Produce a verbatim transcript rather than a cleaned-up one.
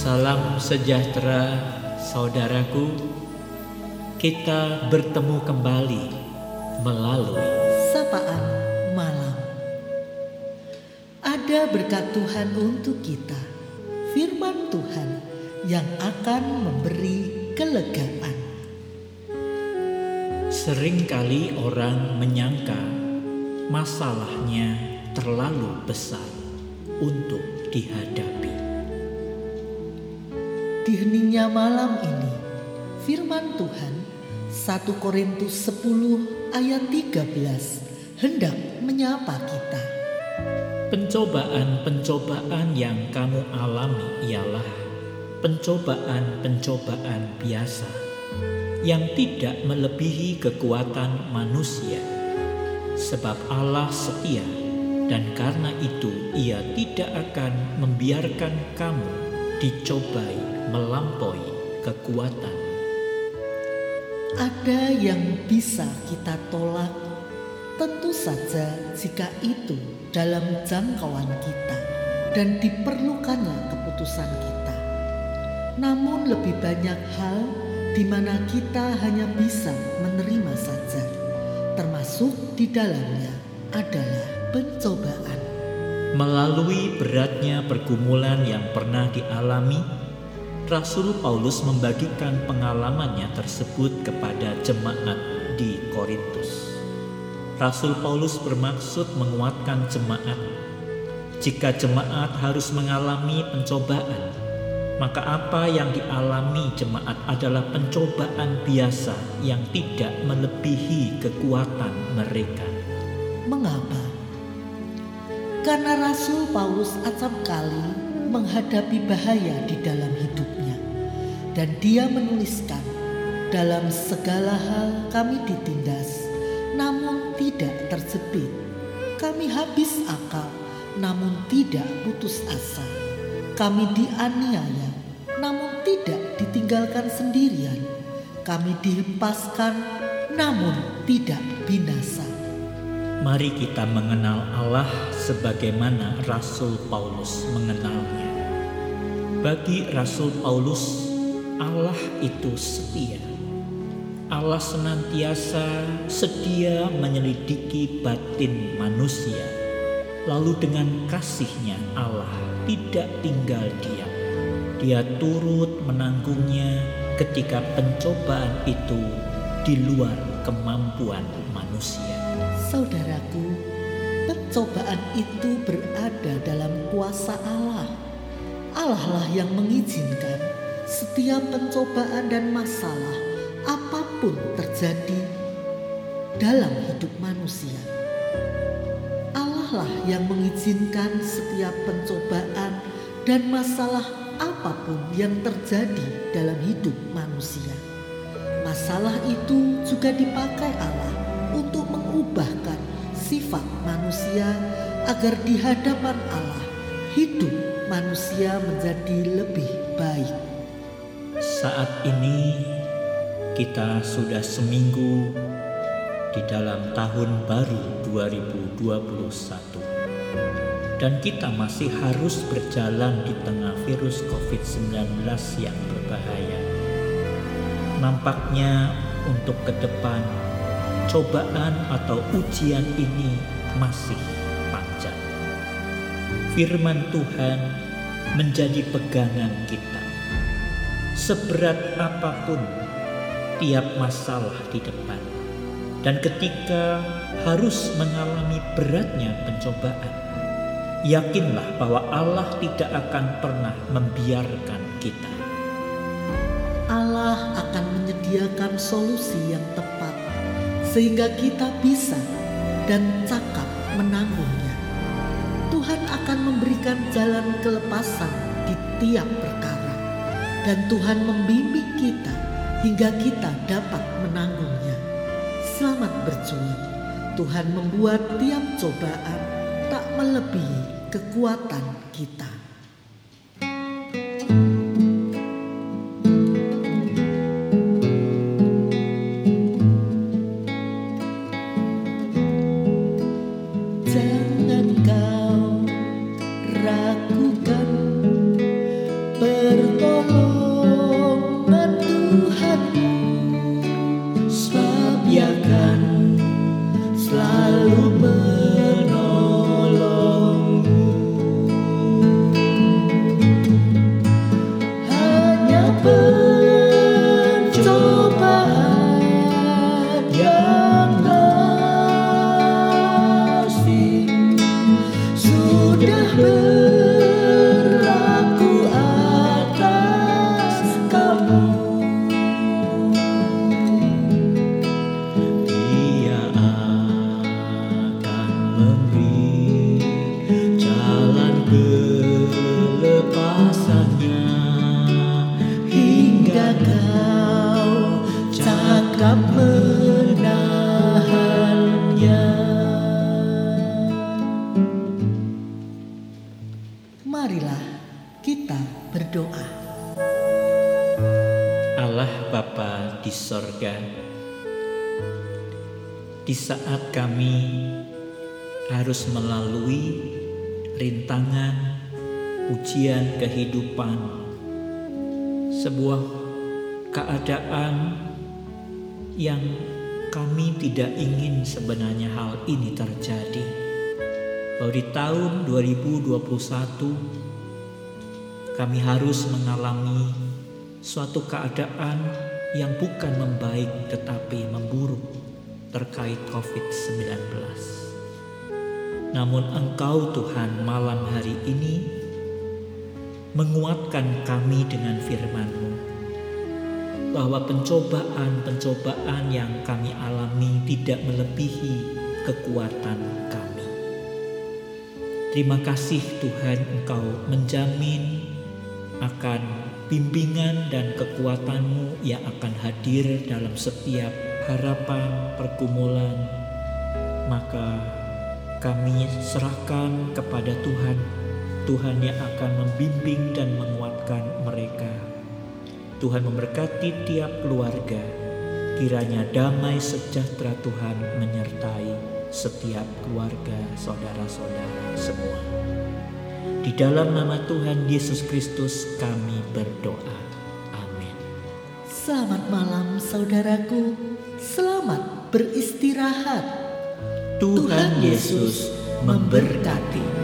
Salam sejahtera, saudaraku. Kita bertemu kembali melalui sapaan malam. Ada berkat Tuhan untuk kita, firman Tuhan yang akan memberi kelegaan. Seringkali orang menyangka masalahnya terlalu besar untuk dihadapi. Di heningnya malam ini, firman Tuhan satu Korintus sepuluh ayat tiga belas hendak menyapa kita. Pencobaan-pencobaan yang kamu alami ialah pencobaan-pencobaan biasa yang tidak melebihi kekuatan manusia. Sebab Allah setia, dan karena itu Ia tidak akan membiarkan kamu dicobai melampaui kekuatan. Ada yang bisa kita tolak, tentu saja jika itu dalam jangkauan kita dan diperlukannya keputusan kita. Namun lebih banyak hal di mana kita hanya bisa menerima saja, termasuk di dalamnya adalah pencobaan. Melalui beratnya pergumulan yang pernah dialami, Rasul Paulus membagikan pengalamannya tersebut kepada jemaat di Korintus. Rasul Paulus bermaksud menguatkan jemaat. Jika jemaat harus mengalami pencobaan, maka apa yang dialami jemaat adalah pencobaan biasa yang tidak melebihi kekuatan mereka. Mengapa? Karena Rasul Paulus acap kali menghadapi bahaya di dalam hidupnya, dan dia menuliskan, dalam segala hal kami ditindas namun tidak terjepit, kami habis akal namun tidak putus asa, kami dianiaya namun tidak ditinggalkan sendirian, kami dihempaskan namun tidak binasa. Mari kita mengenal Allah sebagaimana Rasul Paulus mengenalnya. Bagi Rasul Paulus, Allah itu setia. Allah senantiasa sedia menyelidiki batin manusia. Lalu dengan kasihnya Allah tidak tinggal diam. Dia turut menanggungnya ketika pencobaan itu di luar kemampuan manusia. Saudaraku, pencobaan itu berada dalam kuasa Allah. Allah lah yang mengizinkan setiap pencobaan dan masalah apapun terjadi dalam hidup manusia. Allah lah yang mengizinkan setiap pencobaan dan masalah apapun yang terjadi dalam hidup manusia. Masalah itu juga dipakai Allah untuk mengubahkan sifat manusia agar di hadapan Allah hidup manusia menjadi lebih baik. Saat ini kita sudah seminggu di dalam tahun baru dua ribu dua puluh satu, dan kita masih harus berjalan di tengah virus covid sembilan belas yang berbahaya. Nampaknya untuk ke depan cobaan atau ujian ini masih panjang. Firman Tuhan menjadi pegangan kita. Seberat apapun tiap masalah di depan, dan ketika harus mengalami beratnya pencobaan, yakinlah bahwa Allah tidak akan pernah membiarkan kita. Allah akan menyediakan solusi yang tepat sehingga kita bisa dan cakap menanggungnya. Tuhan akan memberikan jalan kelepasan di tiap perkara, dan Tuhan membimbing kita hingga kita dapat menanggungnya. Selamat berjuang. Tuhan membuat tiap cobaan tak melebihi kekuatan kita. Jangan kau ragukan per marilah kita berdoa. Allah Bapa di sorga, di saat kami harus melalui rintangan ujian kehidupan, sebuah keadaan yang kami tidak ingin sebenarnya hal ini terjadi. Bahwa di tahun dua ribu dua puluh satu kami harus mengalami suatu keadaan yang bukan membaik tetapi memburuk terkait covid sembilan belas. Namun Engkau Tuhan malam hari ini menguatkan kami dengan firman-Mu, bahwa pencobaan-pencobaan yang kami alami tidak melebihi kekuatan kami. Terima kasih Tuhan, Engkau menjamin akan bimbingan dan kekuatan-Mu yang akan hadir dalam setiap harapan pergumulan. Maka kami serahkan kepada Tuhan, Tuhan yang akan membimbing dan menguatkan mereka. Tuhan memberkati tiap keluarga. Kiranya damai sejahtera Tuhan menyertai setiap keluarga saudara-saudara semua. Di dalam nama Tuhan Yesus Kristus kami berdoa. Amin. Selamat malam saudaraku. Selamat beristirahat. Tuhan Yesus memberkati.